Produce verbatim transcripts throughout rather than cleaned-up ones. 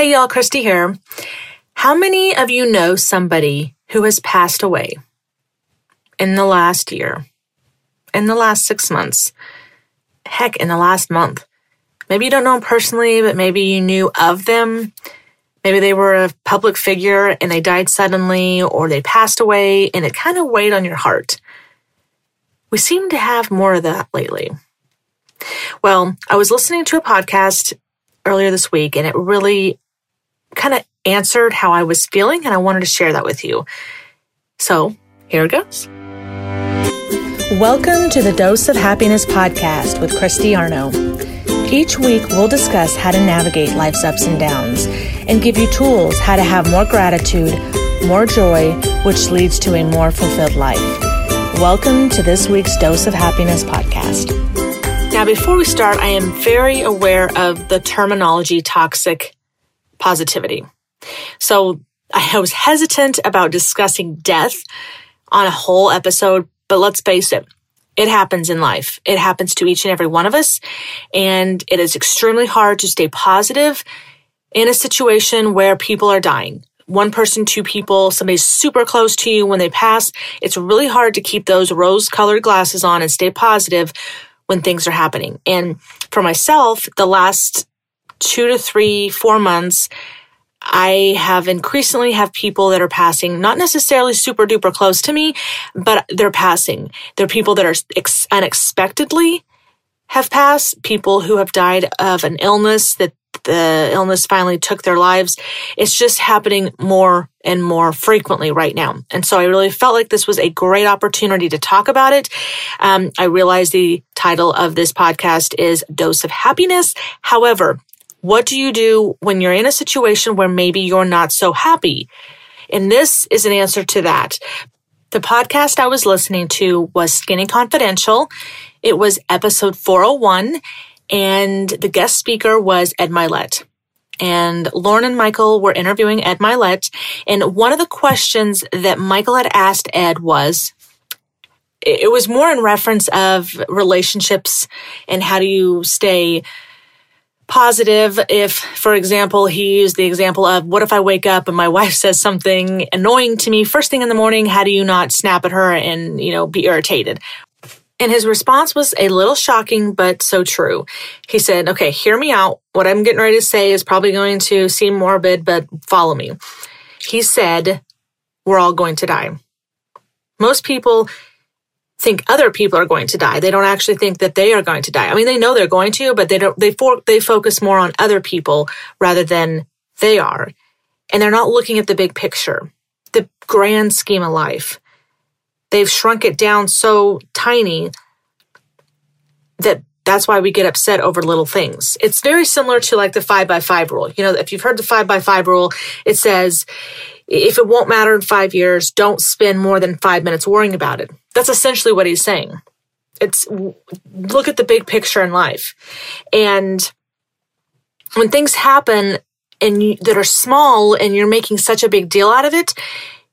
Hey y'all, Christy here. How many of you know somebody who has passed away in the last year, in the last six months, heck, in the last month? Maybe you don't know them personally, but maybe you knew of them. Maybe they were a public figure and they died suddenly, or they passed away and it kind of weighed on your heart. We seem to have more of that lately. Well, I was listening to a podcast earlier this week and it really kind of answered how I was feeling, and I wanted to share that with you. So here it goes. Welcome to the Dose of Happiness podcast with Christy Arno. Each week we'll discuss how to navigate life's ups and downs and give you tools how to have more gratitude, more joy, which leads to a more fulfilled life. Welcome to this week's Dose of Happiness podcast. Now, before we start, I am very aware of the terminology toxic positivity. So I was hesitant about discussing death on a whole episode, but let's face it, it happens in life. It happens to each and every one of us, and it is extremely hard to stay positive in a situation where people are dying. One person, two people, somebody's super close to you when they pass. It's really hard to keep those rose-colored glasses on and stay positive when things are happening. And for myself, the last two to three, four months, I have increasingly have people that are passing, not necessarily super duper close to me, but they're passing. They're people that are ex- unexpectedly have passed, people who have died of an illness that the illness finally took their lives. It's just happening more and more frequently right now. And so I really felt like this was a great opportunity to talk about it. Um, I realize the title of this podcast is Dose of Happiness. However, what do you do when you're in a situation where maybe you're not so happy? And this is an answer to that. The podcast I was listening to was Skinny Confidential. It was episode four oh one. And the guest speaker was Ed Mylett. And Lauren and Michael were interviewing Ed Mylett. And one of the questions that Michael had asked Ed was, it was more in reference of relationships and how do you stay positive if, for example, he used the example of, what if I wake up and my wife says something annoying to me first thing in the morning? How do you not snap at her and, you know, be irritated? And his response was a little shocking, but so true. He said, okay, hear me out. What I'm getting ready to say is probably going to seem morbid, but follow me. He said, we're all going to die. Most people think other people are going to die. They don't actually think that they are going to die. I mean, they know they're going to, but they don't, they for, they focus more on other people rather than they are. And they're not looking at the big picture, the grand scheme of life. They've shrunk it down so tiny that that's why we get upset over little things. It's very similar to like the five by five rule. You know, if you've heard the five by five rule, it says, if it won't matter in five years, don't spend more than five minutes worrying about it. That's essentially what he's saying. It's look at the big picture in life. And when things happen and you, that are small and you're making such a big deal out of it,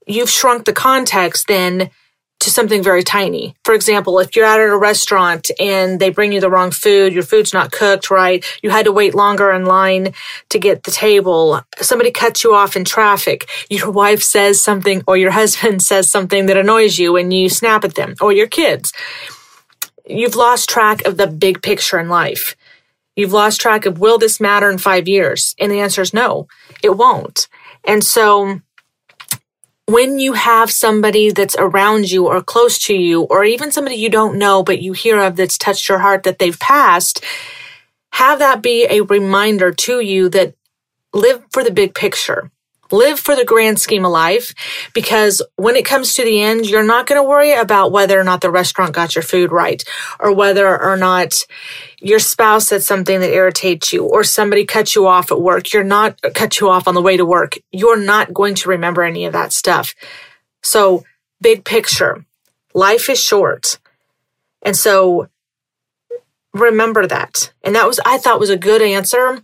you've shrunk the context then to something very tiny. For example, if you're out at a restaurant and they bring you the wrong food, your food's not cooked right, you had to wait longer in line to get the table, somebody cuts you off in traffic, your wife says something or your husband says something that annoys you and you snap at them, or your kids. You've lost track of the big picture in life. You've lost track of, will this matter in five years? And the answer is no, it won't. And so when you have somebody that's around you or close to you, or even somebody you don't know, but you hear of that's touched your heart that they've passed, have that be a reminder to you that live for the big picture, live for the grand scheme of life, because when it comes to the end, you're not going to worry about whether or not the restaurant got your food right, or whether or not your spouse said something that irritates you, or somebody cut you off at work. You're not cut you off on the way to work. You're not going to remember any of that stuff. So big picture, life is short. And so remember that. And that was, I thought was a good answer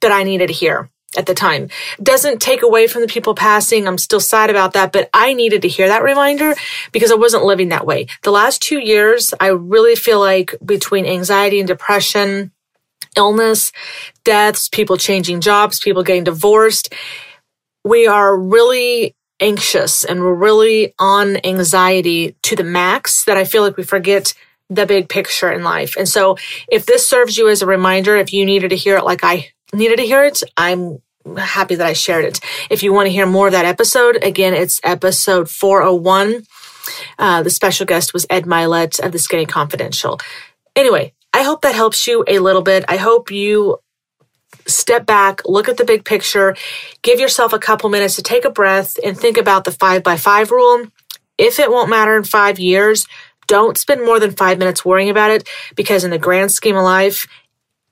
that I needed to hear at the time. Doesn't take away from the people passing. I'm still sad about that, but I needed to hear that reminder because I wasn't living that way. The last two years, I really feel like between anxiety and depression, illness, deaths, people changing jobs, people getting divorced. We are really anxious and we're really on anxiety to the max that I feel like we forget the big picture in life. And so if this serves you as a reminder, if you needed to hear it like I needed to hear it, I'm happy that I shared it. If you want to hear more of that episode, again, it's episode four oh one. Uh, the special guest was Ed Mylett of the Skinny Confidential. Anyway, I hope that helps you a little bit. I hope you step back, look at the big picture, give yourself a couple minutes to take a breath and think about the five by five rule. If it won't matter in five years, don't spend more than five minutes worrying about it, because in the grand scheme of life,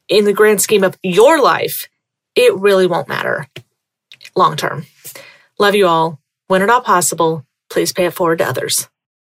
in the grand scheme of your life, it really won't matter long term. Love you all. When at all possible, please pay it forward to others.